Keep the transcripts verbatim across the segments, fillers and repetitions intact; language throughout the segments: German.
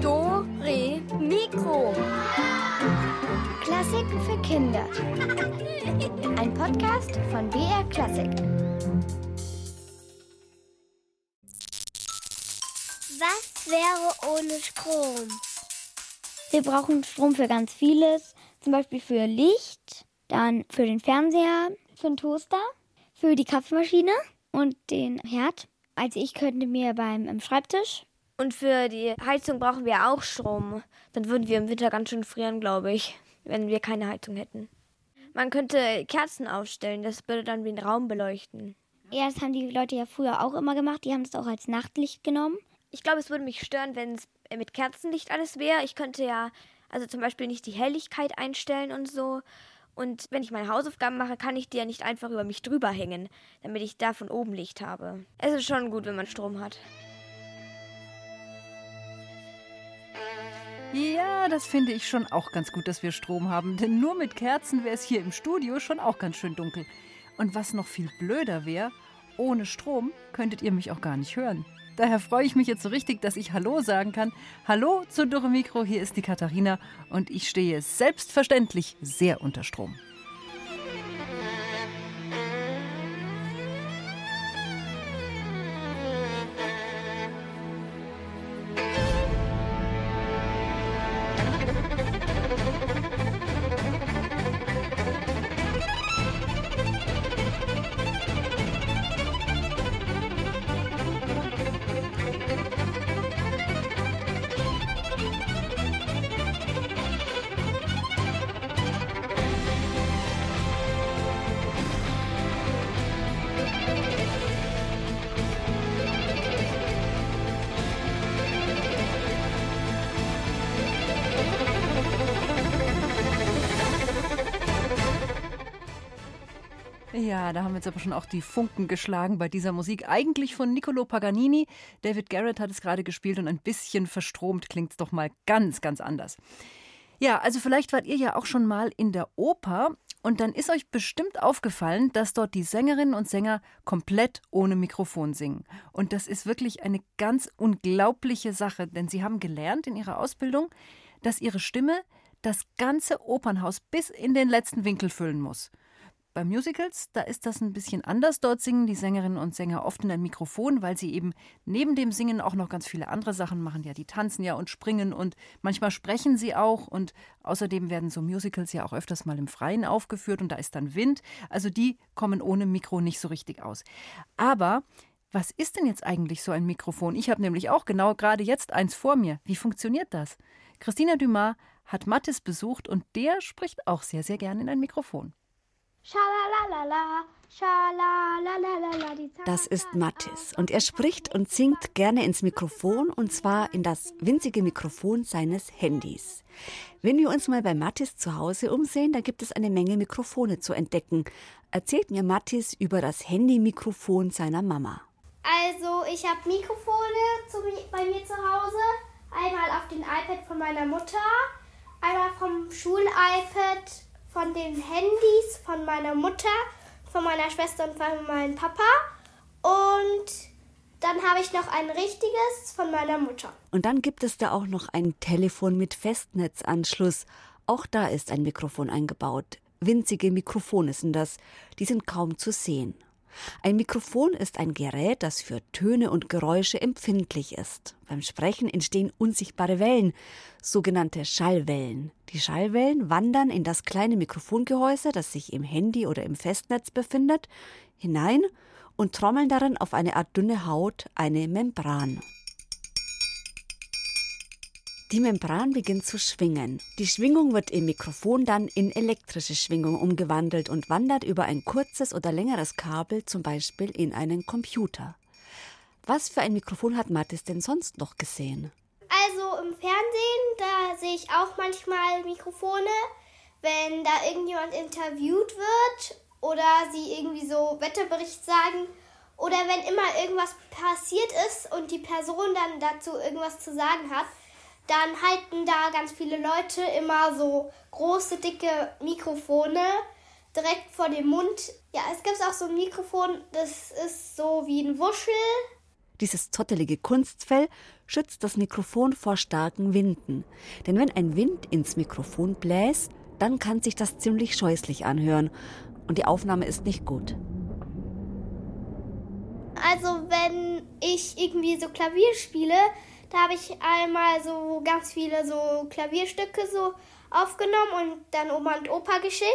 Do, Re, Mikro. Klassiken für Kinder. Ein Podcast von B R Klassik. Was wäre ohne Strom? Wir brauchen Strom für ganz vieles. Zum Beispiel für Licht, dann für den Fernseher, für den Toaster, für die Kaffeemaschine und den Herd. Also ich könnte mir beim Schreibtisch. Und für die Heizung brauchen wir auch Strom. Dann würden wir im Winter ganz schön frieren, glaube ich, wenn wir keine Heizung hätten. Man könnte Kerzen aufstellen, das würde dann den Raum beleuchten. Ja, das haben die Leute ja früher auch immer gemacht. Die haben es auch als Nachtlicht genommen. Ich glaube, es würde mich stören, wenn es mit Kerzenlicht alles wäre. Ich könnte ja also zum Beispiel nicht die Helligkeit einstellen und so. Und wenn ich meine Hausaufgaben mache, kann ich die ja nicht einfach über mich drüber hängen, damit ich da von oben Licht habe. Es ist schon gut, wenn man Strom hat. Ja, das finde ich schon auch ganz gut, dass wir Strom haben. Denn nur mit Kerzen wäre es hier im Studio schon auch ganz schön dunkel. Und was noch viel blöder wäre, ohne Strom könntet ihr mich auch gar nicht hören. Daher freue ich mich jetzt so richtig, dass ich Hallo sagen kann. Hallo zu Dürre Mikro, hier ist die Katharina und ich stehe selbstverständlich sehr unter Strom. Ja, da haben wir jetzt aber schon auch die Funken geschlagen bei dieser Musik. Eigentlich von Niccolò Paganini. David Garrett hat es gerade gespielt und ein bisschen verstromt klingt es doch mal ganz, ganz anders. Ja, also vielleicht wart ihr ja auch schon mal in der Oper und dann ist euch bestimmt aufgefallen, dass dort die Sängerinnen und Sänger komplett ohne Mikrofon singen. Und das ist wirklich eine ganz unglaubliche Sache, denn sie haben gelernt in ihrer Ausbildung, dass ihre Stimme das ganze Opernhaus bis in den letzten Winkel füllen muss. Bei Musicals, da ist das ein bisschen anders. Dort singen die Sängerinnen und Sänger oft in ein Mikrofon, weil sie eben neben dem Singen auch noch ganz viele andere Sachen machen. Ja, die tanzen ja und springen und manchmal sprechen sie auch. Und außerdem werden so Musicals ja auch öfters mal im Freien aufgeführt und da ist dann Wind. Also die kommen ohne Mikro nicht so richtig aus. Aber was ist denn jetzt eigentlich so ein Mikrofon? Ich habe nämlich auch genau gerade jetzt eins vor mir. Wie funktioniert das? Christina Dumas hat Mattis besucht und der spricht auch sehr, sehr gerne in ein Mikrofon. Das ist Mattis und er spricht und singt gerne ins Mikrofon und zwar in das winzige Mikrofon seines Handys. Wenn wir uns mal bei Mattis zu Hause umsehen, da gibt es eine Menge Mikrofone zu entdecken. Erzählt mir Mattis über das Handy-Mikrofon seiner Mama. Also ich habe Mikrofone zu, bei mir zu Hause, einmal auf dem iPad von meiner Mutter, einmal vom Schul-iPad, von den Handys von meiner Mutter, von meiner Schwester und von meinem Papa. Und dann habe ich noch ein richtiges von meiner Mutter. Und dann gibt es da auch noch ein Telefon mit Festnetzanschluss. Auch da ist ein Mikrofon eingebaut. Winzige Mikrofone sind das. Die sind kaum zu sehen. Ein Mikrofon ist ein Gerät, das für Töne und Geräusche empfindlich ist. Beim Sprechen entstehen unsichtbare Wellen, sogenannte Schallwellen. Die Schallwellen wandern in das kleine Mikrofongehäuse, das sich im Handy oder im Festnetz befindet, hinein und trommeln darin auf eine Art dünne Haut, eine Membran. Die Membran beginnt zu schwingen. Die Schwingung wird im Mikrofon dann in elektrische Schwingung umgewandelt und wandert über ein kurzes oder längeres Kabel, zum Beispiel in einen Computer. Was für ein Mikrofon hat Mattis denn sonst noch gesehen? Also im Fernsehen, da sehe ich auch manchmal Mikrofone, wenn da irgendjemand interviewt wird oder sie irgendwie so Wetterbericht sagen oder wenn immer irgendwas passiert ist und die Person dann dazu irgendwas zu sagen hat. Dann halten da ganz viele Leute immer so große, dicke Mikrofone direkt vor dem Mund. Ja, es gibt auch so ein Mikrofon, das ist so wie ein Wuschel Dieses zottelige Kunstfell schützt das Mikrofon vor starken Winden. Denn wenn ein Wind ins Mikrofon bläst, dann kann sich das ziemlich scheußlich anhören. Und die Aufnahme ist nicht gut. Also wenn ich irgendwie so Klavier spiele, da habe ich einmal so ganz viele so Klavierstücke so aufgenommen und dann Oma und Opa geschickt.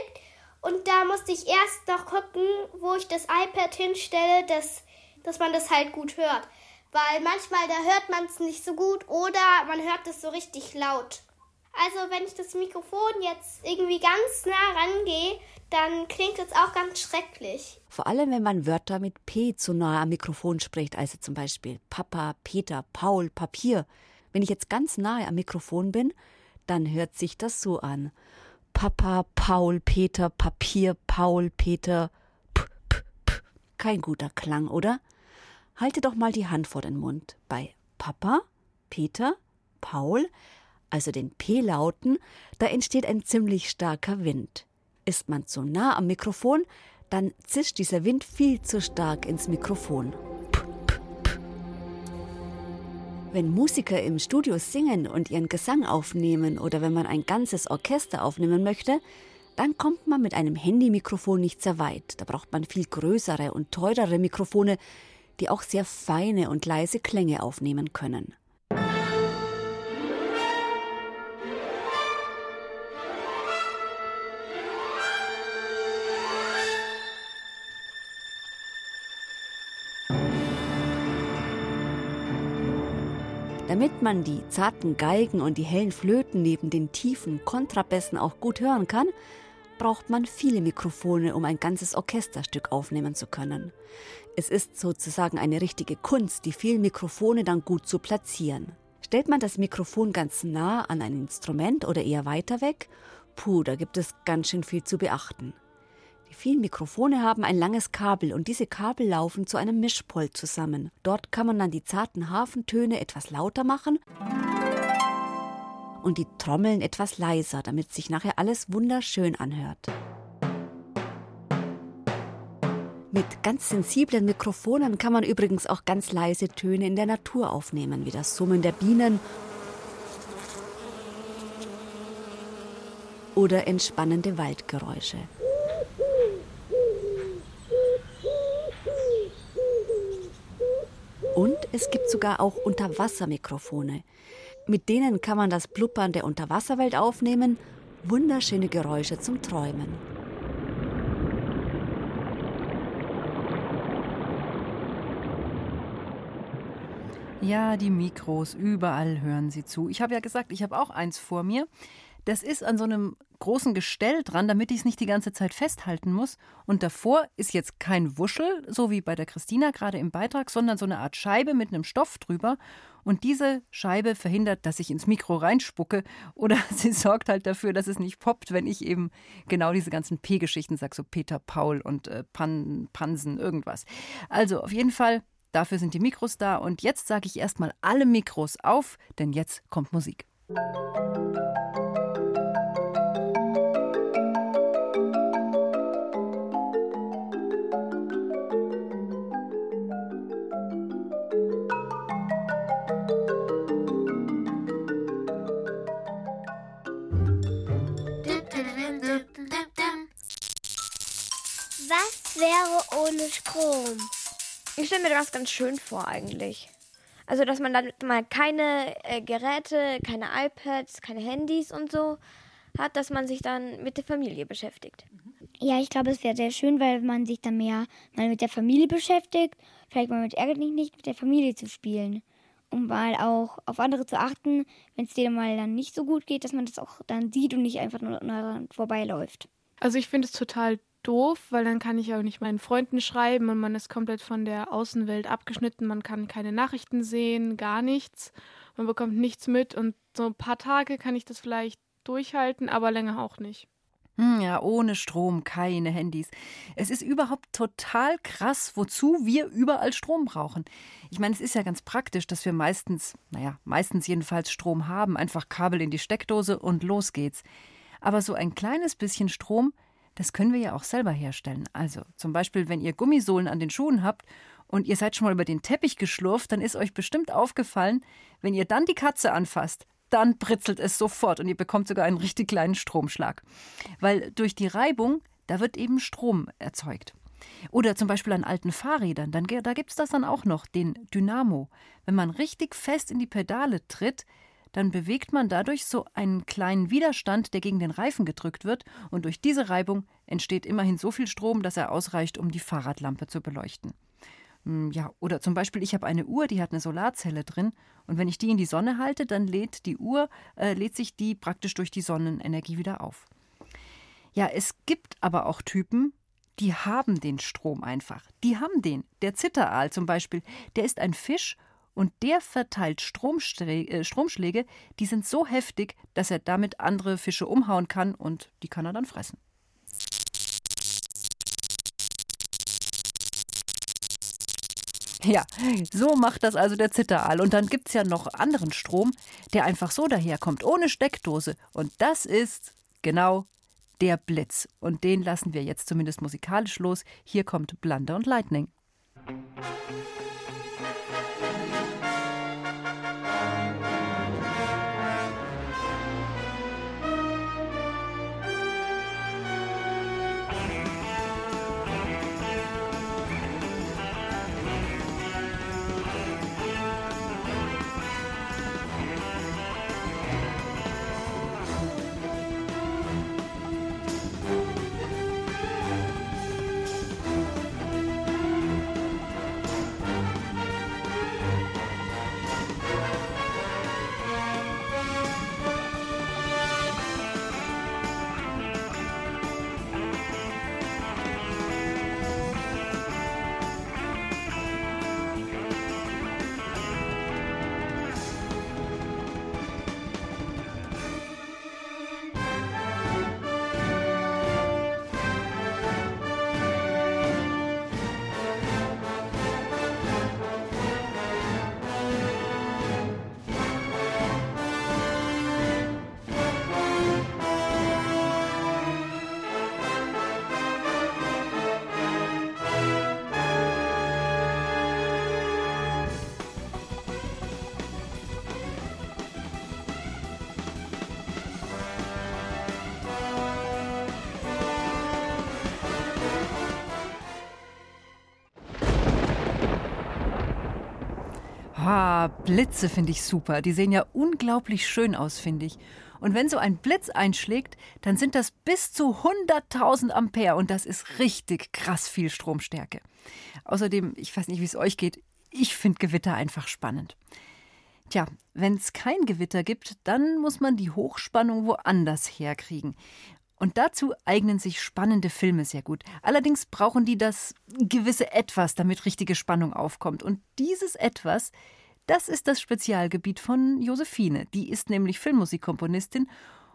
Und da musste ich erst noch gucken, wo ich das iPad hinstelle, dass, dass man das halt gut hört. Weil manchmal, da hört man es nicht so gut oder man hört es so richtig laut. Also wenn ich das Mikrofon jetzt irgendwie ganz nah rangehe, dann klingt es auch ganz schrecklich. Vor allem, wenn man Wörter mit P zu nah am Mikrofon spricht, also zum Beispiel Papa, Peter, Paul, Papier. Wenn ich jetzt ganz nahe am Mikrofon bin, dann hört sich das so an. Papa, Paul, Peter, Papier, Paul, Peter, p, p, p. Kein guter Klang, oder? Halte doch mal die Hand vor den Mund. Bei Papa, Peter, Paul, also den P-Lauten, da entsteht ein ziemlich starker Wind. Ist man zu nah am Mikrofon, dann zischt dieser Wind viel zu stark ins Mikrofon. P, p, p. Wenn Musiker im Studio singen und ihren Gesang aufnehmen oder wenn man ein ganzes Orchester aufnehmen möchte, dann kommt man mit einem Handymikrofon nicht sehr weit. Da braucht man viel größere und teurere Mikrofone, die auch sehr feine und leise Klänge aufnehmen können. Damit man die zarten Geigen und die hellen Flöten neben den tiefen Kontrabässen auch gut hören kann, braucht man viele Mikrofone, um ein ganzes Orchesterstück aufnehmen zu können. Es ist sozusagen eine richtige Kunst, die vielen Mikrofone dann gut zu platzieren. Stellt man das Mikrofon ganz nah an ein Instrument oder eher weiter weg, puh, da gibt es ganz schön viel zu beachten. Die vielen Mikrofone haben ein langes Kabel und diese Kabel laufen zu einem Mischpult zusammen. Dort kann man dann die zarten Harfentöne etwas lauter machen und die Trommeln etwas leiser, damit sich nachher alles wunderschön anhört. Mit ganz sensiblen Mikrofonen kann man übrigens auch ganz leise Töne in der Natur aufnehmen, wie das Summen der Bienen oder entspannende Waldgeräusche. Und es gibt sogar auch Unterwassermikrofone. Mit denen kann man das Blubbern der Unterwasserwelt aufnehmen, wunderschöne Geräusche zum Träumen. Ja, die Mikros, überall hören sie zu. Ich habe ja gesagt, ich habe auch eins vor mir. Das ist an so einem großen Gestell dran, damit ich es nicht die ganze Zeit festhalten muss. Und davor ist jetzt kein Wuschel, so wie bei der Christina gerade im Beitrag, sondern so eine Art Scheibe mit einem Stoff drüber. Und diese Scheibe verhindert, dass ich ins Mikro reinspucke. Oder sie sorgt halt dafür, dass es nicht poppt, wenn ich eben genau diese ganzen P-Geschichten sage, so Peter, Paul und äh, Pan, Pansen, irgendwas. Also auf jeden Fall, dafür sind die Mikros da. Und jetzt sage ich erstmal alle Mikros auf, denn jetzt kommt Musik. Was wäre ohne Strom? Ich stelle mir das ganz schön vor eigentlich. Also, dass man dann mal keine äh, Geräte, keine iPads, keine Handys und so hat, dass man sich dann mit der Familie beschäftigt. Ja, ich glaube, es wäre sehr schön, weil man sich dann mehr mal mit der Familie beschäftigt. Vielleicht mal mit Ärger nicht mit der Familie zu spielen. Um mal auch auf andere zu achten, wenn es denen mal dann nicht so gut geht, dass man das auch dann sieht und nicht einfach nur daran vorbeiläuft. Also, ich finde es total doof, weil dann kann ich auch nicht meinen Freunden schreiben und man ist komplett von der Außenwelt abgeschnitten. Man kann keine Nachrichten sehen, gar nichts. Man bekommt nichts mit und so ein paar Tage kann ich das vielleicht durchhalten, aber länger auch nicht. Ja, ohne Strom, keine Handys. Es ist überhaupt total krass, wozu wir überall Strom brauchen. Ich meine, es ist ja ganz praktisch, dass wir meistens, naja, meistens jedenfalls Strom haben. Einfach Kabel in die Steckdose und los geht's. Aber so ein kleines bisschen Strom, das können wir ja auch selber herstellen. Also zum Beispiel, wenn ihr Gummisohlen an den Schuhen habt und ihr seid schon mal über den Teppich geschlurft, dann ist euch bestimmt aufgefallen, wenn ihr dann die Katze anfasst, dann pritzelt es sofort und ihr bekommt sogar einen richtig kleinen Stromschlag. Weil durch die Reibung, da wird eben Strom erzeugt. Oder zum Beispiel an alten Fahrrädern, dann, da gibt es das dann auch noch, den Dynamo. Wenn man richtig fest in die Pedale tritt, dann bewegt man dadurch so einen kleinen Widerstand, der gegen den Reifen gedrückt wird. Und durch diese Reibung entsteht immerhin so viel Strom, dass er ausreicht, um die Fahrradlampe zu beleuchten. Ja, oder zum Beispiel, ich habe eine Uhr, die hat eine Solarzelle drin. Und wenn ich die in die Sonne halte, dann lädt die Uhr, äh, lädt sich die praktisch durch die Sonnenenergie wieder auf. Ja, es gibt aber auch Typen, die haben den Strom einfach. Die haben den. Der Zitteraal zum Beispiel, der ist ein Fisch und der verteilt Stromsträ- äh, Stromschläge, die sind so heftig, dass er damit andere Fische umhauen kann und die kann er dann fressen. Ja, so macht das also der Zitteraal. Und dann gibt es ja noch anderen Strom, der einfach so daherkommt, ohne Steckdose. Und das ist genau der Blitz. Und den lassen wir jetzt zumindest musikalisch los. Hier kommt Blunder und Lightning. Ah, Blitze finde ich super. Die sehen ja unglaublich schön aus, finde ich. Und wenn so ein Blitz einschlägt, dann sind das bis zu hunderttausend Ampere. Und das ist richtig krass viel Stromstärke. Außerdem, ich weiß nicht, wie es euch geht, ich finde Gewitter einfach spannend. Tja, wenn es kein Gewitter gibt, dann muss man die Hochspannung woanders herkriegen. Und dazu eignen sich spannende Filme sehr gut. Allerdings brauchen die das gewisse Etwas, damit richtige Spannung aufkommt. Und dieses Etwas, das ist das Spezialgebiet von Josephine. Die ist nämlich Filmmusikkomponistin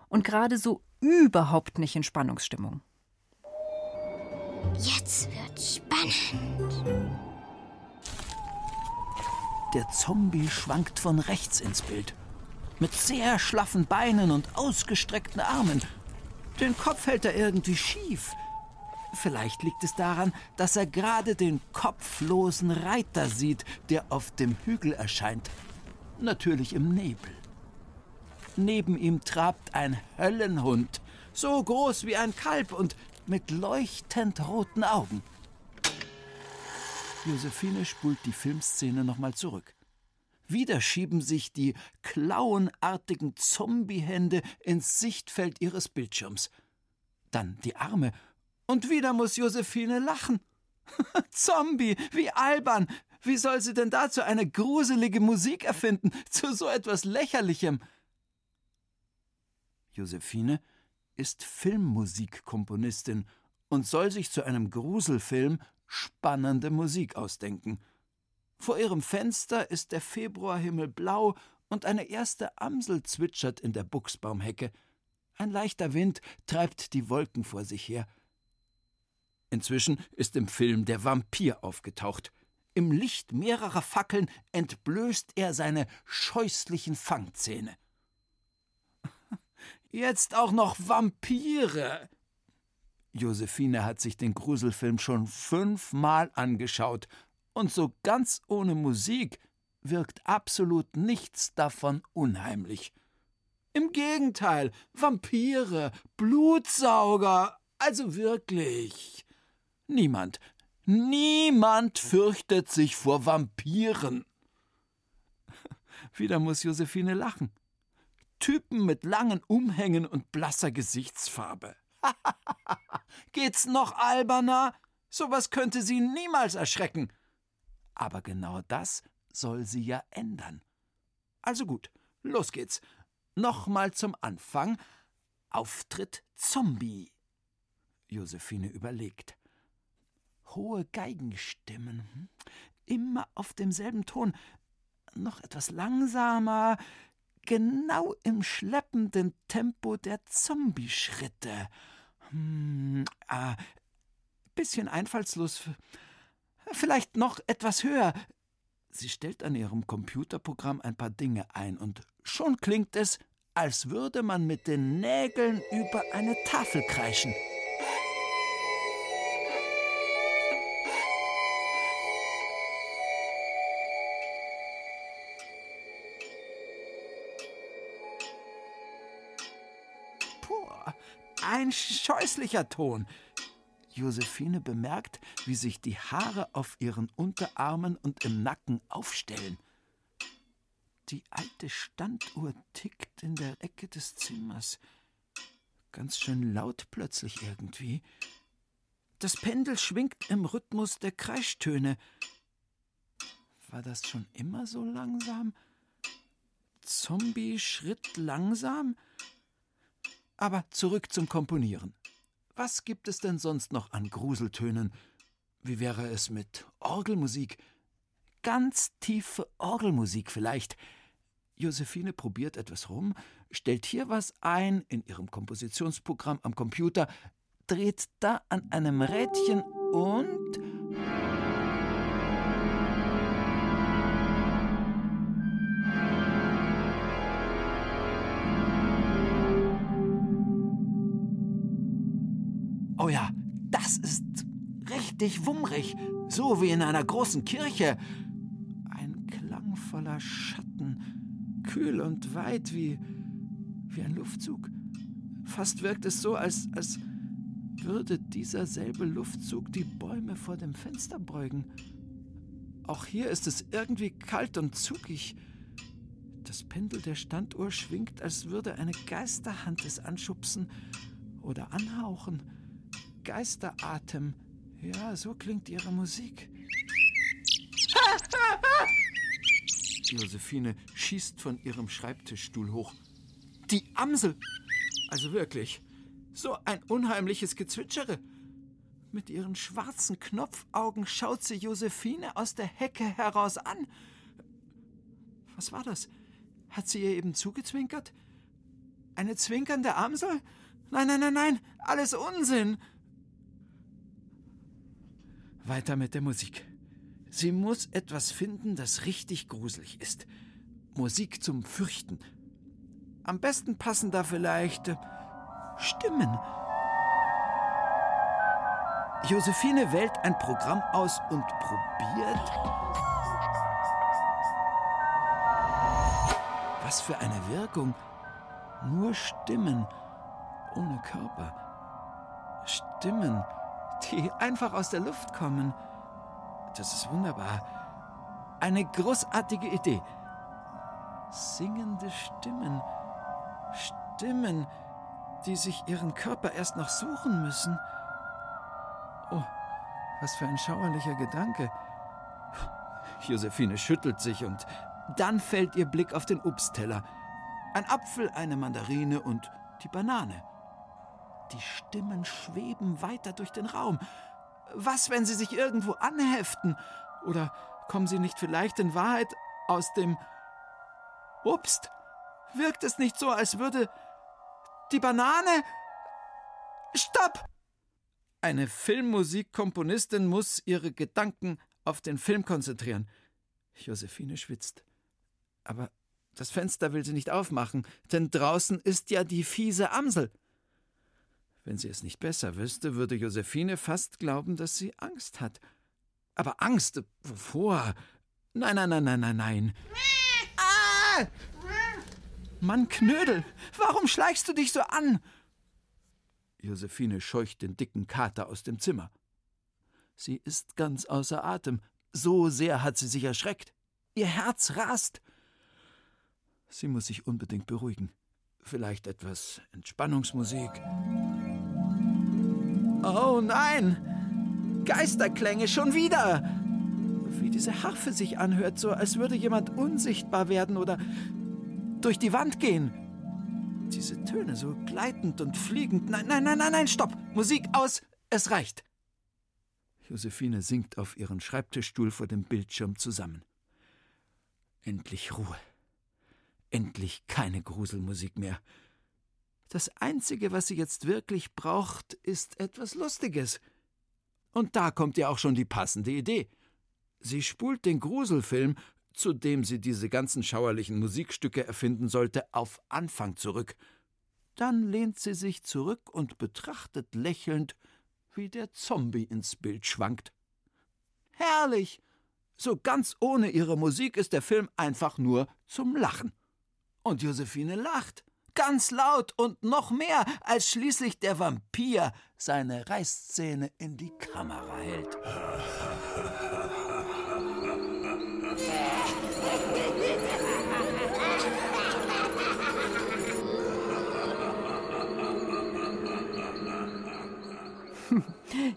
und gerade so überhaupt nicht in Spannungsstimmung. Jetzt wird's spannend. Der Zombie schwankt von rechts ins Bild. Mit sehr schlaffen Beinen und ausgestreckten Armen. Den Kopf hält er irgendwie schief. Vielleicht liegt es daran, dass er gerade den kopflosen Reiter sieht, der auf dem Hügel erscheint. Natürlich im Nebel. Neben ihm trabt ein Höllenhund, so groß wie ein Kalb und mit leuchtend roten Augen. Josephine spult die Filmszene nochmal zurück. Wieder schieben sich die klauenartigen Zombie-Hände ins Sichtfeld ihres Bildschirms. Dann die Arme. Und wieder muss Josephine lachen. Zombie, wie albern! Wie soll sie denn dazu eine gruselige Musik erfinden, zu so etwas Lächerlichem? Josephine ist Filmmusikkomponistin und soll sich zu einem Gruselfilm spannende Musik ausdenken. Vor ihrem Fenster ist der Februarhimmel blau und eine erste Amsel zwitschert in der Buchsbaumhecke. Ein leichter Wind treibt die Wolken vor sich her. Inzwischen ist im Film der Vampir aufgetaucht. Im Licht mehrerer Fackeln entblößt er seine scheußlichen Fangzähne. Jetzt auch noch Vampire! Josephine hat sich den Gruselfilm schon fünfmal angeschaut Und so ganz ohne Musik wirkt absolut nichts davon unheimlich. Im Gegenteil, Vampire, Blutsauger, also wirklich. Niemand, niemand fürchtet sich vor Vampiren. Wieder muss Josephine lachen. Typen mit langen Umhängen und blasser Gesichtsfarbe. Geht's noch alberner? Sowas könnte sie niemals erschrecken. Aber genau das soll sie ja ändern. Also gut, los geht's. Nochmal zum Anfang. Auftritt Zombie. Josephine überlegt. Hohe Geigenstimmen. Immer auf demselben Ton. Noch etwas langsamer. Genau im schleppenden Tempo der Zombieschritte. Hm, ah, bisschen einfallslos. Vielleicht noch etwas höher. Sie stellt an ihrem Computerprogramm ein paar Dinge ein und schon klingt es, als würde man mit den Nägeln über eine Tafel kreischen. Ein scheußlicher Ton. Josephine bemerkt, wie sich die Haare auf ihren Unterarmen und im Nacken aufstellen. Die alte Standuhr tickt in der Ecke des Zimmers. Ganz schön laut plötzlich irgendwie. Das Pendel schwingt im Rhythmus der Kreistöne. War das schon immer so langsam? Zombie-Schritt langsam? Aber zurück zum Komponieren. Was gibt es denn sonst noch an Gruseltönen? Wie wäre es mit Orgelmusik? Ganz tiefe Orgelmusik vielleicht. Josephine probiert etwas rum, stellt hier was ein in ihrem Kompositionsprogramm am Computer, dreht da an einem Rädchen und... Oh ja, das ist richtig wummrig, so wie in einer großen Kirche. Ein Klang voller Schatten, kühl und weit wie, wie ein Luftzug. Fast wirkt es so, als, als würde dieser selbe Luftzug die Bäume vor dem Fenster beugen. Auch hier ist es irgendwie kalt und zugig. Das Pendel der Standuhr schwingt, als würde eine Geisterhand es anschubsen oder anhauchen. Geisteratem. Ja, so klingt ihre Musik. Josephine schießt von ihrem Schreibtischstuhl hoch. Die Amsel! Also wirklich, so ein unheimliches Gezwitschere. Mit ihren schwarzen Knopfaugen schaut sie Josephine aus der Hecke heraus an. Was war das? Hat sie ihr eben zugezwinkert? Eine zwinkernde Amsel? Nein, nein, nein, nein, alles Unsinn! Weiter mit der Musik. Sie muss etwas finden, das richtig gruselig ist. Musik zum Fürchten. Am besten passen da vielleicht äh, Stimmen. Josephine wählt ein Programm aus und probiert. Was für eine Wirkung. Nur Stimmen, ohne Körper. Stimmen, die einfach aus der Luft kommen. Das ist wunderbar. Eine großartige Idee. Singende Stimmen. Stimmen, die sich ihren Körper erst noch suchen müssen. Oh, was für ein schauerlicher Gedanke. Josephine schüttelt sich und dann fällt ihr Blick auf den Obstteller. Ein Apfel, eine Mandarine und die Banane. Die Stimmen schweben weiter durch den Raum. Was, wenn sie sich irgendwo anheften? Oder kommen sie nicht vielleicht in Wahrheit aus dem... Obst? Wirkt es nicht so, als würde... Die Banane... Stopp! Eine Filmmusikkomponistin muss ihre Gedanken auf den Film konzentrieren. Josephine schwitzt. Aber das Fenster will sie nicht aufmachen, denn draußen ist ja die fiese Amsel. Wenn sie es nicht besser wüsste, würde Josephine fast glauben, dass sie Angst hat. Aber Angst, wovor? Nein, nein, nein, nein, nein, nein. Ah! Mann, Knödel, warum schleichst du dich so an? Josephine scheucht den dicken Kater aus dem Zimmer. Sie ist ganz außer Atem. So sehr hat sie sich erschreckt. Ihr Herz rast. Sie muss sich unbedingt beruhigen. Vielleicht etwas Entspannungsmusik. Oh nein! Geisterklänge schon wieder! Wie diese Harfe sich anhört, so als würde jemand unsichtbar werden oder durch die Wand gehen. Diese Töne so gleitend und fliegend. Nein, nein, nein, nein, nein, stopp! Musik aus! Es reicht! Josephine sinkt auf ihren Schreibtischstuhl vor dem Bildschirm zusammen. Endlich Ruhe. Endlich keine Gruselmusik mehr. Das Einzige, was sie jetzt wirklich braucht, ist etwas Lustiges. Und da kommt ja auch schon die passende Idee. Sie spult den Gruselfilm, zu dem sie diese ganzen schauerlichen Musikstücke erfinden sollte, auf Anfang zurück. Dann lehnt sie sich zurück und betrachtet lächelnd, wie der Zombie ins Bild schwankt. Herrlich! So ganz ohne ihre Musik ist der Film einfach nur zum Lachen. Und Josephine lacht, ganz laut und noch mehr, als schließlich der Vampir seine Reißzähne in die Kamera hält.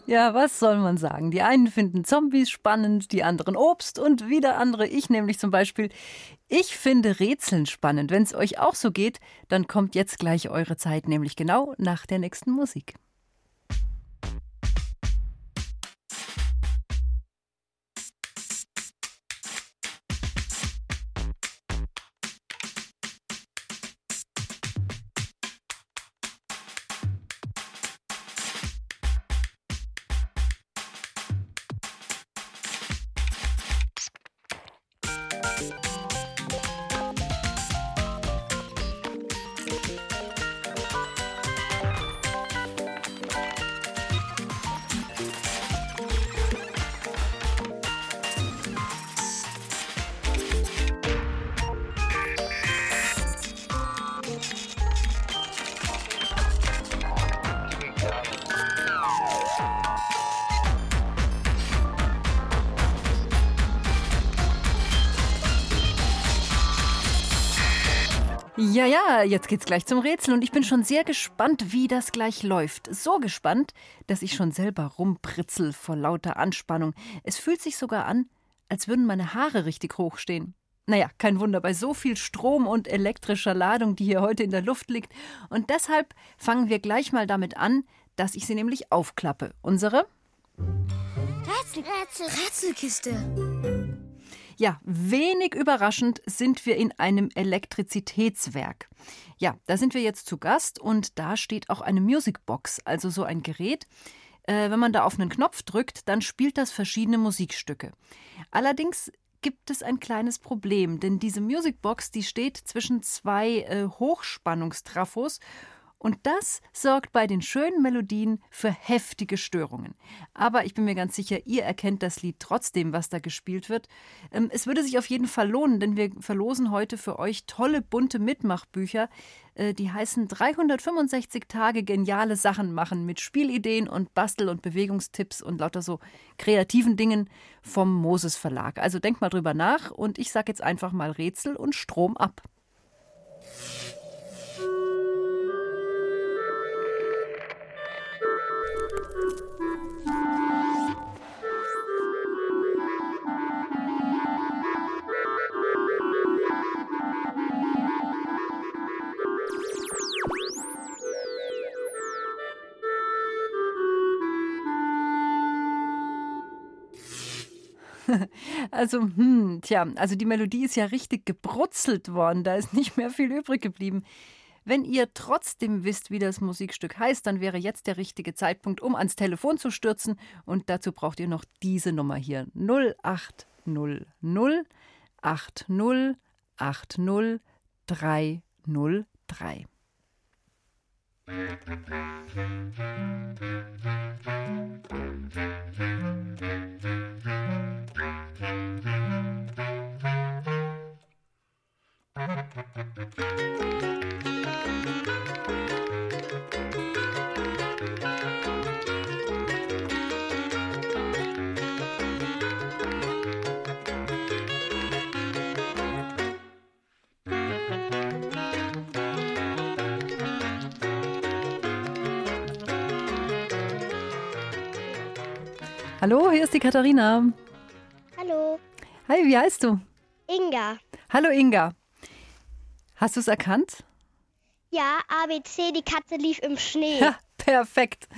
Ja, was soll man sagen? Die einen finden Zombies spannend, die anderen Obst und wieder andere, ich nämlich zum Beispiel. Ich finde Rätseln spannend. Wenn es euch auch so geht, dann kommt jetzt gleich eure Zeit, nämlich genau nach der nächsten Musik. Ja, ja, jetzt geht's gleich zum Rätsel und ich bin schon sehr gespannt, wie das gleich läuft. So gespannt, dass ich schon selber rumpritzel vor lauter Anspannung. Es fühlt sich sogar an, als würden meine Haare richtig hochstehen. Naja, kein Wunder, bei so viel Strom und elektrischer Ladung, die hier heute in der Luft liegt. Und deshalb fangen wir gleich mal damit an, dass ich sie nämlich aufklappe. Unsere Rätsel, Rätsel, Rätselkiste. Ja, wenig überraschend sind wir in einem Elektrizitätswerk. Ja, da sind wir jetzt zu Gast und da steht auch eine Musicbox, also so ein Gerät. Äh, wenn man da auf einen Knopf drückt, dann spielt das verschiedene Musikstücke. Allerdings gibt es ein kleines Problem, denn diese Musicbox, die steht zwischen zwei äh, Hochspannungstrafos. Und das sorgt bei den schönen Melodien für heftige Störungen. Aber ich bin mir ganz sicher, ihr erkennt das Lied trotzdem, was da gespielt wird. Es würde sich auf jeden Fall lohnen, denn wir verlosen heute für euch tolle, bunte Mitmachbücher. Die heißen dreihundertfünfundsechzig Tage geniale Sachen machen mit Spielideen und Bastel- und Bewegungstipps und lauter so kreativen Dingen vom Moses Verlag. Also denkt mal drüber nach und ich sage jetzt einfach mal Rätsel und Strom ab. Also, hm, tja, also die Melodie ist ja richtig gebrutzelt worden, da ist nicht mehr viel übrig geblieben. Wenn ihr trotzdem wisst, wie das Musikstück heißt, dann wäre jetzt der richtige Zeitpunkt, um ans Telefon zu stürzen. Und dazu braucht ihr noch diese Nummer hier. null acht null null acht null acht null drei null drei. Hallo, hier ist die Katharina. Hallo. Hi, wie heißt du? Inga. Hallo Inga. Hast du es erkannt? Ja, A B C, die Katze lief im Schnee. Ha, perfekt.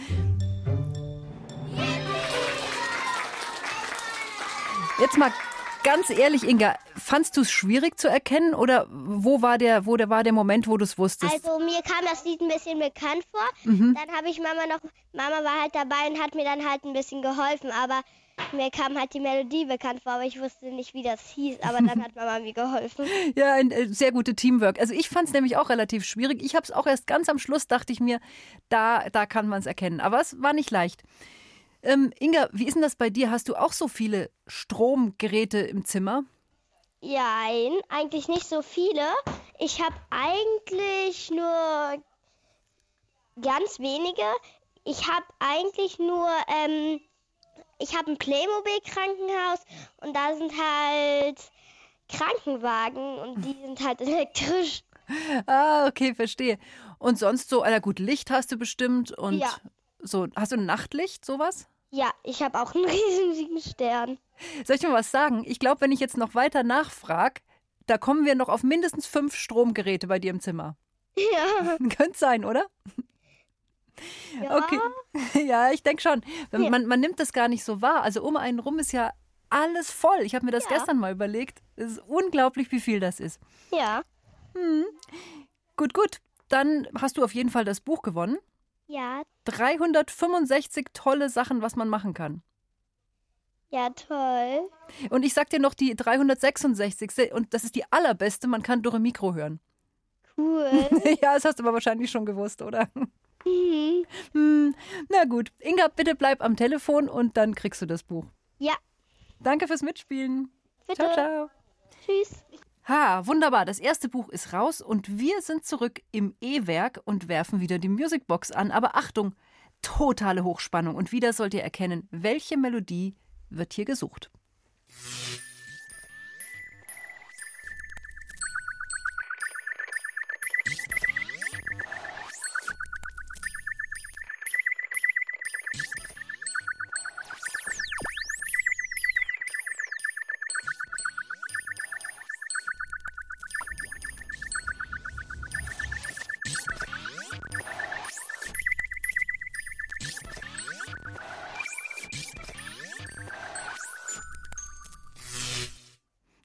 Jetzt mal ganz ehrlich, Inga, fandst du es schwierig zu erkennen oder wo war der, wo der, war der Moment, wo du es wusstest? Also mir kam das Lied ein bisschen bekannt vor. Mhm. Dann habe ich Mama noch, Mama war halt dabei und hat mir dann halt ein bisschen geholfen, aber mir kam halt die Melodie bekannt vor, aber ich wusste nicht, wie das hieß, aber dann hat Mama mir geholfen. Ja, ein sehr gutes Teamwork. Also ich fand es nämlich auch relativ schwierig. Ich habe es auch erst ganz am Schluss, dachte ich mir, da, da kann man es erkennen, aber es war nicht leicht. Ähm, Inga, wie ist denn das bei dir? Hast du auch so viele Stromgeräte im Zimmer? Nein, eigentlich nicht so viele. Ich habe eigentlich nur ganz wenige. Ich habe eigentlich nur, ähm, ich habe ein Playmobil-Krankenhaus und da sind halt Krankenwagen und die sind halt elektrisch. Ah, okay, verstehe. Und sonst so, na gut, Licht hast du bestimmt und ja. So, hast du ein Nachtlicht, sowas? Ja, ich habe auch einen riesigen Stern. Soll ich mal was sagen? Ich glaube, wenn ich jetzt noch weiter nachfrage, da kommen wir noch auf mindestens fünf Stromgeräte bei dir im Zimmer. Ja. Könnte sein, oder? Ja. Okay. Ja, ich denke schon. Man, man nimmt das gar nicht so wahr. Also um einen rum ist ja alles voll. Ich habe mir das ja. gestern mal überlegt. Es ist unglaublich, wie viel das ist. Ja. Hm. Gut, gut. Dann hast du auf jeden Fall das Buch gewonnen. Ja. dreihundertfünfundsechzig tolle Sachen, was man machen kann. Ja, toll. Und ich sag dir noch die dreihundertsechsundsechzig. Und das ist die allerbeste, man kann Dore Mikro hören. Cool. Ja, das hast du aber wahrscheinlich schon gewusst, oder? Mhm. Hm, na gut. Inga, bitte bleib am Telefon und dann kriegst du das Buch. Ja. Danke fürs Mitspielen. Bitte. Ciao, ciao. Tschüss. Ha, wunderbar. Das erste Buch ist raus und wir sind zurück im E-Werk und werfen wieder die Musicbox an. Aber Achtung, totale Hochspannung. Und wieder sollt ihr erkennen, welche Melodie wird hier gesucht.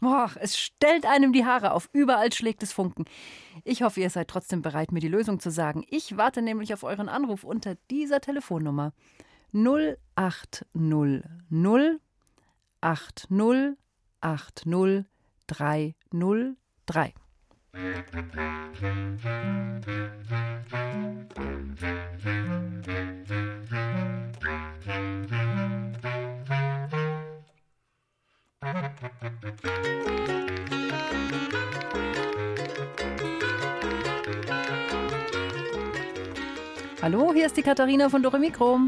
Boah, es stellt einem die Haare auf. Überall schlägt es Funken. Ich hoffe, ihr seid trotzdem bereit, mir die Lösung zu sagen. Ich warte nämlich auf euren Anruf unter dieser Telefonnummer. null acht null null acht null acht null drei null drei. Hallo, hier ist die Katharina von Dore Mikro.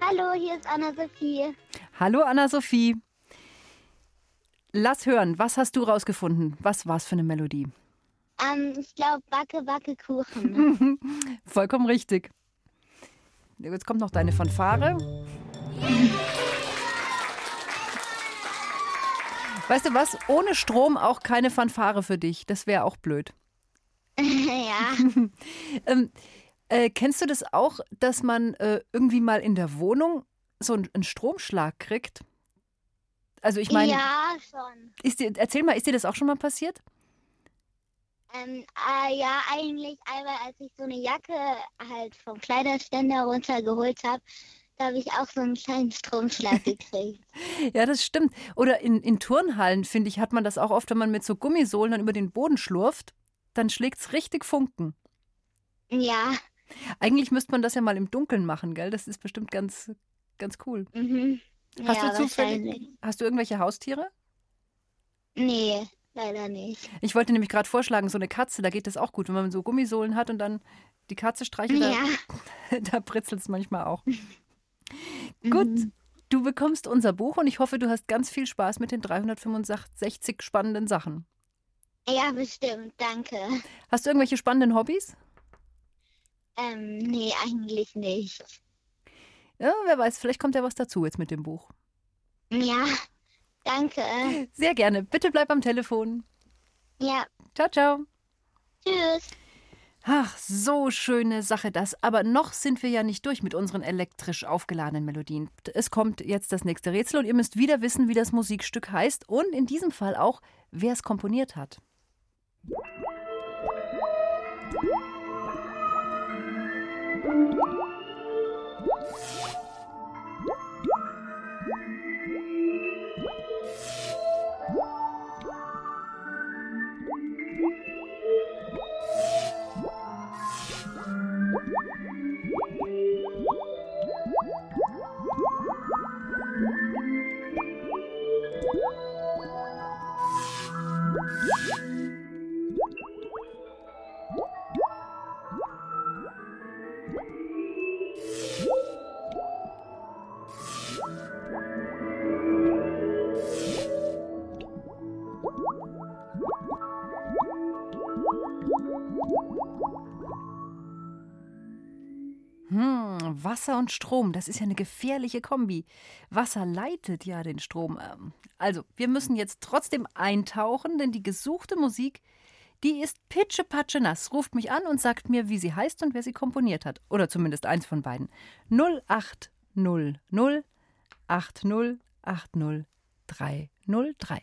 Hallo, hier ist Anna-Sophie. Hallo, Anna-Sophie. Lass hören, was hast du rausgefunden? Was war's für eine Melodie? Ähm, ich glaube, Backe, Backe, Kuchen. Vollkommen richtig. Jetzt kommt noch deine Fanfare. Weißt du was? Ohne Strom auch keine Fanfare für dich. Das wäre auch blöd. Ja. ähm, äh, kennst du das auch, dass man äh, irgendwie mal in der Wohnung so einen, einen Stromschlag kriegt? Also ich meine. Ja, schon. Ist dir, erzähl mal, ist dir das auch schon mal passiert? Ähm, äh, ja, eigentlich einmal, als ich so eine Jacke halt vom Kleiderständer runtergeholt habe. Da habe ich auch so einen kleinen Stromschlag gekriegt. Ja, das stimmt. Oder in, in Turnhallen, finde ich, hat man das auch oft, wenn man mit so Gummisohlen dann über den Boden schlurft, dann schlägt es richtig Funken. Ja. Eigentlich müsste man das ja mal im Dunkeln machen, gell? Das ist bestimmt ganz, ganz cool. Mhm. Hast, ja, du zufällig, hast du irgendwelche Haustiere? Nee, leider nicht. Ich wollte nämlich gerade vorschlagen, so eine Katze, da geht das auch gut, wenn man so Gummisohlen hat und dann die Katze streichelt, ja. da, da britzelt es manchmal auch. Gut, mhm. Du bekommst unser Buch und ich hoffe, du hast ganz viel Spaß mit den dreihundertfünfundsechzig spannenden Sachen. Ja, bestimmt, danke. Hast du irgendwelche spannenden Hobbys? Ähm, nee, eigentlich nicht. Ja, wer weiß, vielleicht kommt ja was dazu jetzt mit dem Buch. Ja, danke. Sehr gerne. Bitte bleib am Telefon. Ja. Ciao, ciao. Tschüss. Ach, so schöne Sache das. Aber noch sind wir ja nicht durch mit unseren elektrisch aufgeladenen Melodien. Es kommt jetzt das nächste Rätsel und ihr müsst wieder wissen, wie das Musikstück heißt und in diesem Fall auch, wer es komponiert hat. Hm, Wasser und Strom, das ist ja eine gefährliche Kombi. Wasser leitet ja den Strom. Also, wir müssen jetzt trotzdem eintauchen, denn die gesuchte Musik, die ist pitschepatsche nass. Ruft mich an und sagt mir, wie sie heißt und wer sie komponiert hat. Oder zumindest eins von beiden. null acht null null acht null acht null drei null drei.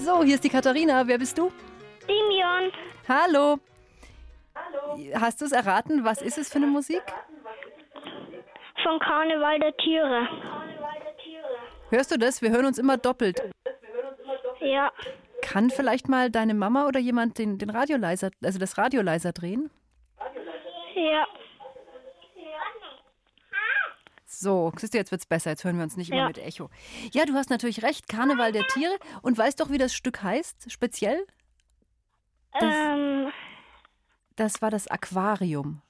So, hier ist die Katharina. Wer bist du? Dimion. Hallo. Hallo. Hast du es erraten? Was ist es für eine Musik? Von Karneval der Tiere. Hörst du das? Wir hören uns immer doppelt. Ja. Kann vielleicht mal deine Mama oder jemand den, den Radio leiser, also das Radio leiser drehen? Ja. So, siehst du, jetzt wird's besser. Jetzt hören wir uns nicht immer ja. mit Echo. Ja, du hast natürlich recht. Karneval der Tiere. Und weißt doch, wie das Stück heißt? Speziell? Das, ähm. das war das Aquarium.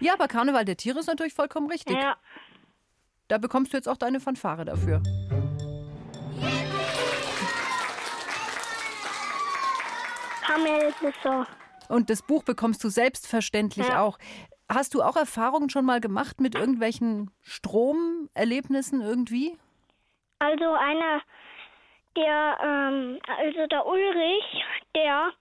Ja, aber Karneval der Tiere ist natürlich vollkommen richtig. Ja. Da bekommst du jetzt auch deine Fanfare dafür. Und das Buch bekommst du selbstverständlich ja. auch. Hast du auch Erfahrungen schon mal gemacht mit irgendwelchen Stromerlebnissen irgendwie? Also einer, der, ähm, also der Ulrich, der,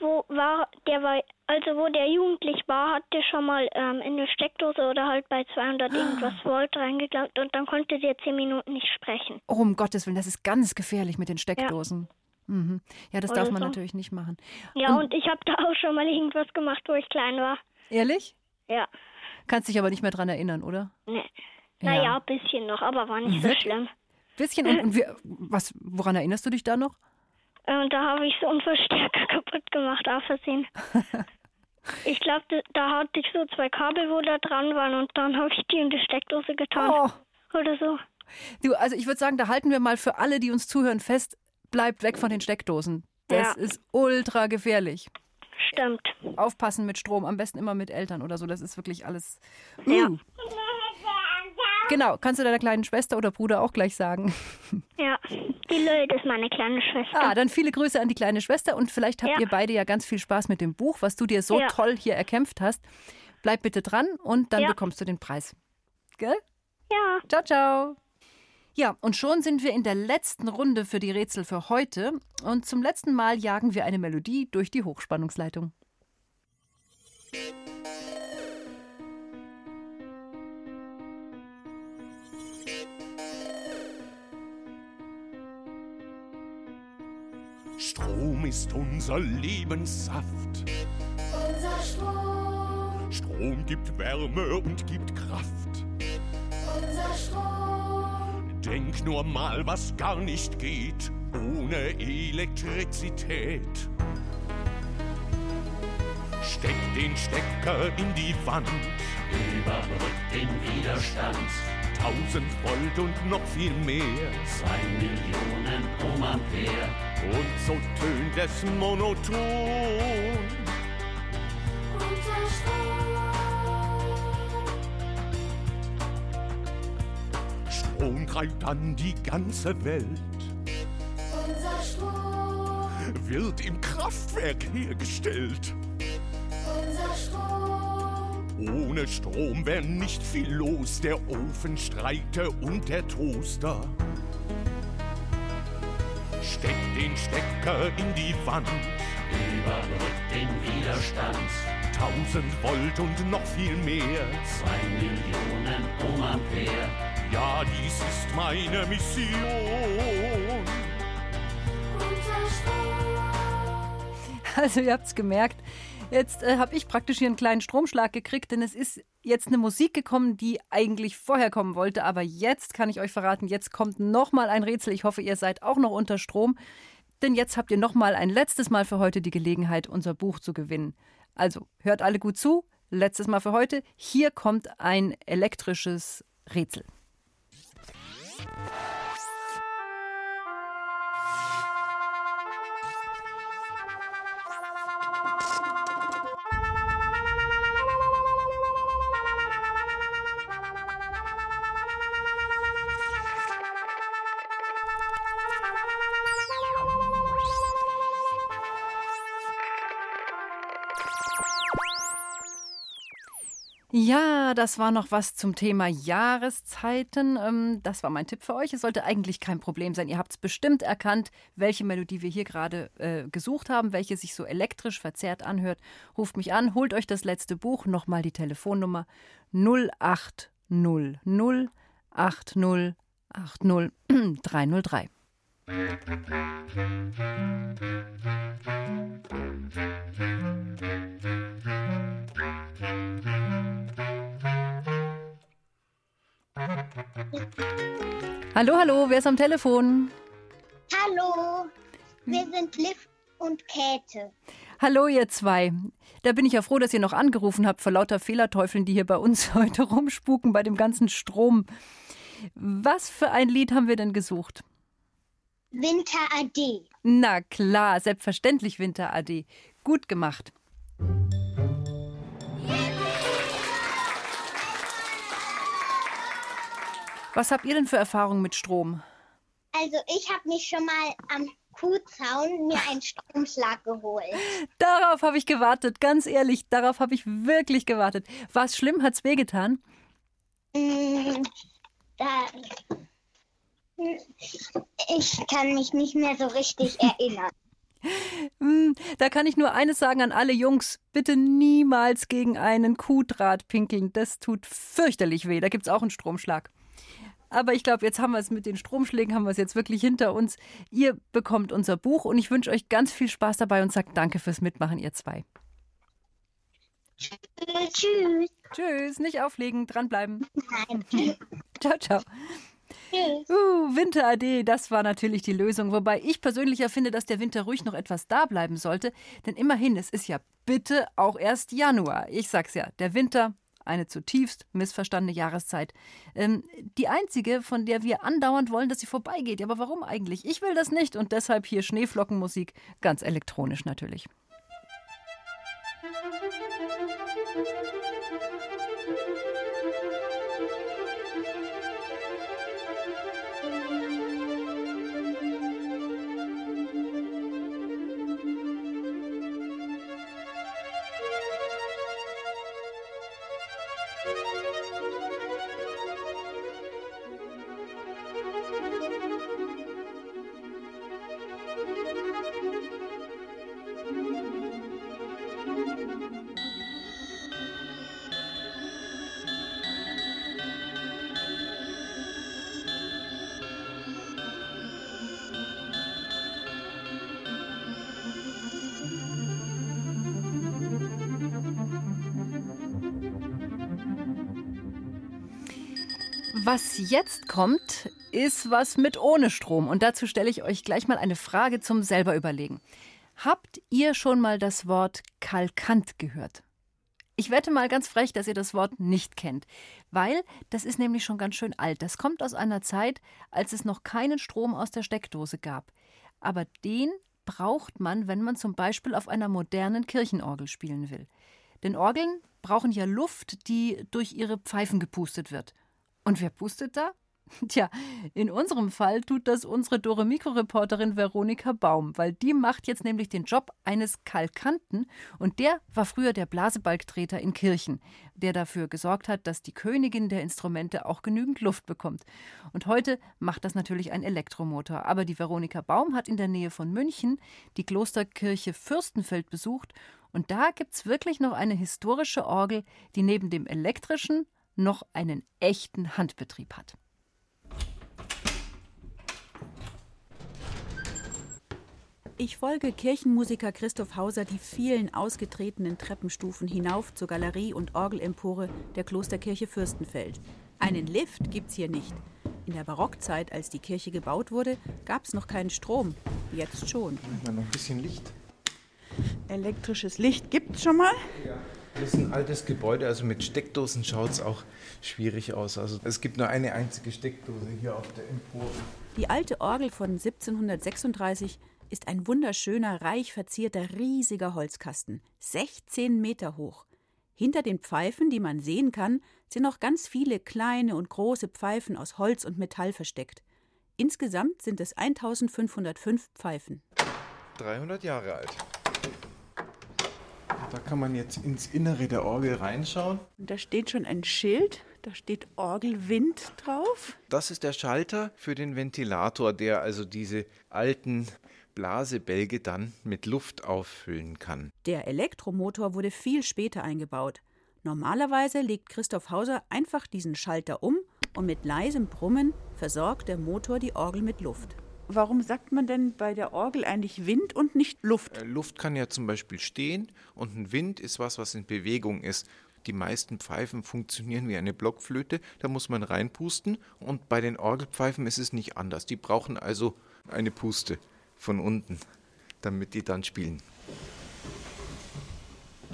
wo war, der war, also wo der jugendlich war, hat der schon mal ähm, in eine Steckdose oder halt bei zweihundert irgendwas Volt reingeklappt und dann konnte der zehn Minuten nicht sprechen. Oh, um Gottes Willen, das ist ganz gefährlich mit den Steckdosen. Ja. Mhm. Ja, das oder darf man so. natürlich nicht machen. Ja, und, und ich habe da auch schon mal irgendwas gemacht, wo ich klein war. Ehrlich? Ja. Kannst dich aber nicht mehr dran erinnern, oder? Nee. Naja, ja. ein bisschen noch, aber war nicht so schlimm. Bisschen? Und, und wie, was, woran erinnerst du dich da noch? Ähm, da habe ich so einen Verstärker kaputt gemacht, auf Versehen. Ich glaube, da, da hatte ich so zwei Kabel, wo da dran waren und dann habe ich die in die Steckdose getan. Oh. Oder so. Du, also ich würde sagen, da halten wir mal für alle, die uns zuhören, fest, bleibt weg von den Steckdosen. Das ja. ist ultra gefährlich. Stimmt. Aufpassen mit Strom, am besten immer mit Eltern oder so. Das ist wirklich alles. Uh. Ja. Genau, kannst du deiner kleinen Schwester oder Bruder auch gleich sagen. Ja, die Leute ist meine kleine Schwester. Ah, dann viele Grüße an die kleine Schwester und vielleicht habt ja. ihr beide ja ganz viel Spaß mit dem Buch, was du dir so ja. toll hier erkämpft hast. Bleib bitte dran und dann ja. bekommst du den Preis. Gell? Ja. Ciao, ciao. Ja, und schon sind wir in der letzten Runde für die Rätsel für heute. Und zum letzten Mal jagen wir eine Melodie durch die Hochspannungsleitung. Strom ist unser Lebenssaft. Unser Strom. Strom gibt Wärme und gibt Kraft. Unser Strom. Denk nur mal, was gar nicht geht ohne Elektrizität. Steck den Stecker in die Wand. Überbrück den Widerstand. Tausend Volt und noch viel mehr. Zwei Millionen Ohm Ampere. Und so tönt es monoton. Unser Strom. Strom treibt an die ganze Welt. Unser Strom. Wird im Kraftwerk hergestellt. Unser Strom. Ohne Strom wär nicht viel los. Der Ofen streikte und der Toaster. Steck den Stecker in die Wand. Überbrückt den Widerstand. Tausend Volt und noch viel mehr. Zwei Millionen Ohm Ampere. Ja, dies ist meine Mission. Also ihr habt's gemerkt. Jetzt äh, habe ich praktisch hier einen kleinen Stromschlag gekriegt, denn es ist jetzt eine Musik gekommen, die eigentlich vorher kommen wollte. Aber jetzt kann ich euch verraten, jetzt kommt nochmal ein Rätsel. Ich hoffe, ihr seid auch noch unter Strom. Denn jetzt habt ihr nochmal ein letztes Mal für heute die Gelegenheit, unser Buch zu gewinnen. Also hört alle gut zu. Letztes Mal für heute. Hier kommt ein elektrisches Rätsel. Ja, das war noch was zum Thema Jahreszeiten. Das war mein Tipp für euch. Es sollte eigentlich kein Problem sein. Ihr habt es bestimmt erkannt, welche Melodie wir hier gerade äh, gesucht haben, welche sich so elektrisch verzerrt anhört. Ruft mich an, holt euch das letzte Buch. Nochmal die Telefonnummer null acht null null acht null acht null drei null drei. Hallo, hallo, wer ist am Telefon? Hallo, wir sind Liv und Käthe. Hallo ihr zwei. Da bin ich ja froh, dass ihr noch angerufen habt vor lauter Fehlerteufeln, die hier bei uns heute rumspuken, bei dem ganzen Strom. Was für ein Lied haben wir denn gesucht? Winter A D. Na klar, selbstverständlich Winter A D. Gut gemacht. Was habt ihr denn für Erfahrungen mit Strom? Also ich habe mich schon mal am Kuhzaun mir einen Stromschlag geholt. Darauf habe ich gewartet, ganz ehrlich, darauf habe ich wirklich gewartet. War es schlimm? Hat es wehgetan? Mm, da... Ich kann mich nicht mehr so richtig erinnern. Da kann ich nur eines sagen an alle Jungs. Bitte niemals gegen einen Kuhdraht pinkeln. Das tut fürchterlich weh. Da gibt es auch einen Stromschlag. Aber ich glaube, jetzt haben wir es mit den Stromschlägen, haben wir es jetzt wirklich hinter uns. Ihr bekommt unser Buch und ich wünsche euch ganz viel Spaß dabei und sage danke fürs Mitmachen, ihr zwei. Tschüss. Tschüss. Nicht auflegen, dranbleiben. Nein. Ciao, ciao. Uh, Winter A D, das war natürlich die Lösung. Wobei ich persönlich ja finde, dass der Winter ruhig noch etwas da bleiben sollte. Denn immerhin, es ist ja bitte auch erst Januar. Ich sag's ja, der Winter, eine zutiefst missverstandene Jahreszeit. Ähm, die einzige, von der wir andauernd wollen, dass sie vorbeigeht. Aber warum eigentlich? Ich will das nicht und deshalb hier Schneeflockenmusik, ganz elektronisch natürlich. Was jetzt kommt, ist was mit ohne Strom. Und dazu stelle ich euch gleich mal eine Frage zum selber überlegen. Habt ihr schon mal das Wort Kalkant gehört? Ich wette mal ganz frech, dass ihr das Wort nicht kennt, weil das ist nämlich schon ganz schön alt. Das kommt aus einer Zeit, als es noch keinen Strom aus der Steckdose gab. Aber den braucht man, wenn man zum Beispiel auf einer modernen Kirchenorgel spielen will. Denn Orgeln brauchen ja Luft, die durch ihre Pfeifen gepustet wird. Und wer pustet da? Tja, in unserem Fall tut das unsere Dore-Mikro-Reporterin Veronika Baum, weil die macht jetzt nämlich den Job eines Kalkanten und der war früher der Blasebalgtreter in Kirchen, der dafür gesorgt hat, dass die Königin der Instrumente auch genügend Luft bekommt. Und heute macht das natürlich ein Elektromotor, aber die Veronika Baum hat in der Nähe von München die Klosterkirche Fürstenfeld besucht und da gibt's wirklich noch eine historische Orgel, die neben dem elektrischen noch einen echten Handbetrieb hat. Ich folge Kirchenmusiker Christoph Hauser die vielen ausgetretenen Treppenstufen hinauf zur Galerie und Orgelempore der Klosterkirche Fürstenfeld. Einen Lift gibt's hier nicht. In der Barockzeit, als die Kirche gebaut wurde, gab's noch keinen Strom. Jetzt schon. Ja, noch ein bisschen Licht. Elektrisches Licht gibt's schon mal? Ja. Das ist ein altes Gebäude, also mit Steckdosen schaut's auch schwierig aus. Also es gibt nur eine einzige Steckdose hier auf der Empore. Die alte Orgel von siebzehnhundertsechsunddreißig ist ein wunderschöner, reich verzierter, riesiger Holzkasten, sechzehn Meter hoch. Hinter den Pfeifen, die man sehen kann, sind noch ganz viele kleine und große Pfeifen aus Holz und Metall versteckt. Insgesamt sind es eintausendfünfhundertfünf Pfeifen. dreihundert Jahre alt. Da kann man jetzt ins Innere der Orgel reinschauen. Und da steht schon ein Schild. Da steht Orgelwind drauf. Das ist der Schalter für den Ventilator, der also diese alten Blasebälge dann mit Luft auffüllen kann. Der Elektromotor wurde viel später eingebaut. Normalerweise legt Christoph Hauser einfach diesen Schalter um und mit leisem Brummen versorgt der Motor die Orgel mit Luft. Warum sagt man denn bei der Orgel eigentlich Wind und nicht Luft? Äh, Luft kann ja zum Beispiel stehen und ein Wind ist was, was in Bewegung ist. Die meisten Pfeifen funktionieren wie eine Blockflöte, da muss man reinpusten und bei den Orgelpfeifen ist es nicht anders. Die brauchen also eine Puste von unten, damit die dann spielen.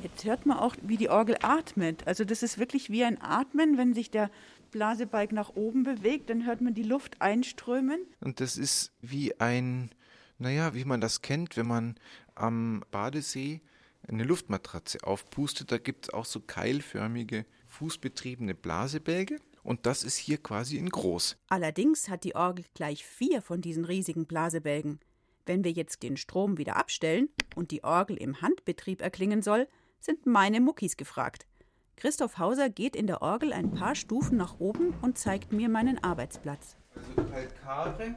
Jetzt hört man auch, wie die Orgel atmet. Also das ist wirklich wie ein Atmen, wenn sich der Blasebalg nach oben bewegt, dann hört man die Luft einströmen. Und das ist wie ein, naja, wie man das kennt, wenn man am Badesee eine Luftmatratze aufpustet, da gibt es auch so keilförmige, fußbetriebene Blasebälge und das ist hier quasi in groß. Allerdings hat die Orgel gleich vier von diesen riesigen Blasebälgen. Wenn wir jetzt den Strom wieder abstellen und die Orgel im Handbetrieb erklingen soll, sind meine Muckis gefragt. Christoph Hauser geht in der Orgel ein paar Stufen nach oben und zeigt mir meinen Arbeitsplatz. Also Calcare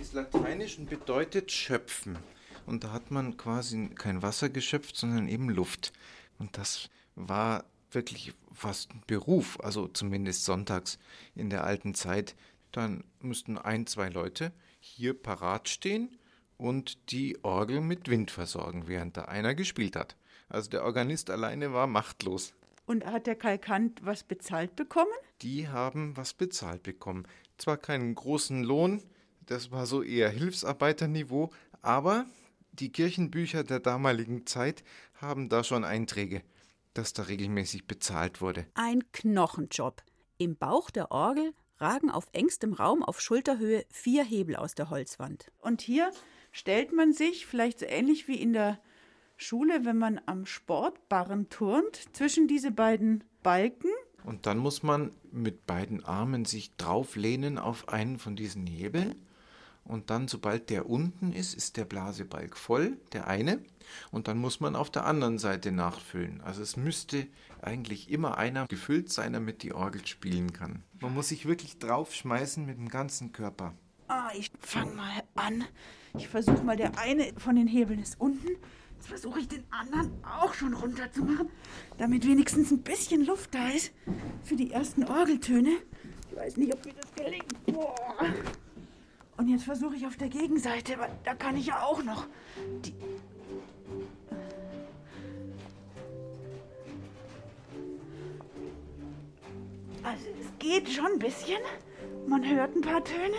ist lateinisch und bedeutet schöpfen. Und da hat man quasi kein Wasser geschöpft, sondern eben Luft. Und das war wirklich fast ein Beruf, also zumindest sonntags in der alten Zeit. Dann mussten ein, zwei Leute hier parat stehen und die Orgel mit Wind versorgen, während da einer gespielt hat. Also der Organist alleine war machtlos. Und hat der Kalkant was bezahlt bekommen? Die haben was bezahlt bekommen. Zwar keinen großen Lohn, das war so eher Hilfsarbeiterniveau, aber die Kirchenbücher der damaligen Zeit haben da schon Einträge, dass da regelmäßig bezahlt wurde. Ein Knochenjob. Im Bauch der Orgel ragen auf engstem Raum auf Schulterhöhe vier Hebel aus der Holzwand. Und hier stellt man sich, vielleicht so ähnlich wie in der Schule, wenn man am Sportbarren turnt, zwischen diese beiden Balken. Und dann muss man mit beiden Armen sich drauflehnen auf einen von diesen Hebeln. Und dann, sobald der unten ist, ist der Blasebalg voll, der eine. Und dann muss man auf der anderen Seite nachfüllen. Also es müsste eigentlich immer einer gefüllt sein, damit die Orgel spielen kann. Man muss sich wirklich draufschmeißen mit dem ganzen Körper. Ah, ich fange mal an. Ich versuche mal, der eine von den Hebeln ist unten. Jetzt versuche ich den anderen auch schon runter zu machen, damit wenigstens ein bisschen Luft da ist für die ersten Orgeltöne. Ich weiß nicht, ob mir das gelingt. Boah. Und jetzt versuche ich auf der Gegenseite, weil da kann ich ja auch noch. Die Also es geht schon ein bisschen. Man hört ein paar Töne.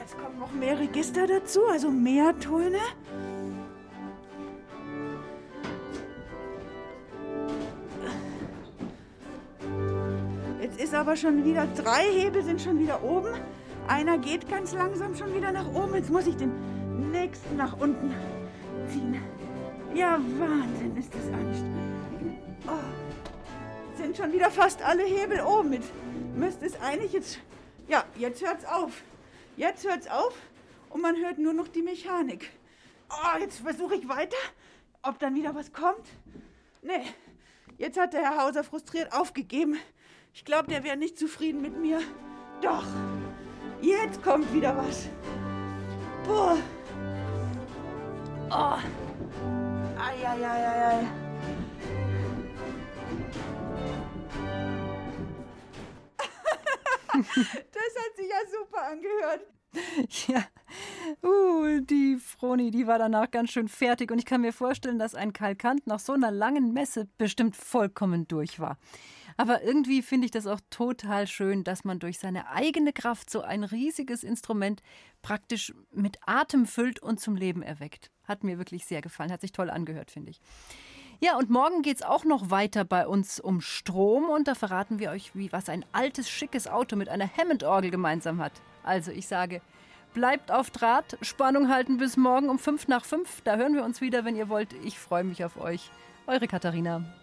Jetzt kommen noch mehr Register dazu, also mehr Töne. Jetzt ist aber schon wieder, drei Hebel sind schon wieder oben. Einer geht ganz langsam schon wieder nach oben. Jetzt muss ich den nächsten nach unten ziehen. Ja, Wahnsinn, ist das anstrengend. Oh, sind schon wieder fast alle Hebel oben. Jetzt müsste es eigentlich jetzt... Ja, jetzt hört's auf. Jetzt hört's auf und man hört nur noch die Mechanik. Oh, jetzt versuche ich weiter, ob dann wieder was kommt. Nee, jetzt hat der Herr Hauser frustriert aufgegeben. Ich glaube, der wäre nicht zufrieden mit mir. Doch, jetzt kommt wieder was. Boah. Oh. Ai, ai, ai, ai, ai. Das hat sich ja super angehört. Ja, uh, die Froni, die war danach ganz schön fertig. Und ich kann mir vorstellen, dass ein Kalkant nach so einer langen Messe bestimmt vollkommen durch war. Aber irgendwie finde ich das auch total schön, dass man durch seine eigene Kraft so ein riesiges Instrument praktisch mit Atem füllt und zum Leben erweckt. Hat mir wirklich sehr gefallen, hat sich toll angehört, finde ich. Ja, und morgen geht es auch noch weiter bei uns um Strom. Und da verraten wir euch, wie was ein altes, schickes Auto mit einer Hammond-Orgel gemeinsam hat. Also ich sage, bleibt auf Draht, Spannung halten bis morgen um fünf nach fünf. Da hören wir uns wieder, wenn ihr wollt. Ich freue mich auf euch. Eure Katharina.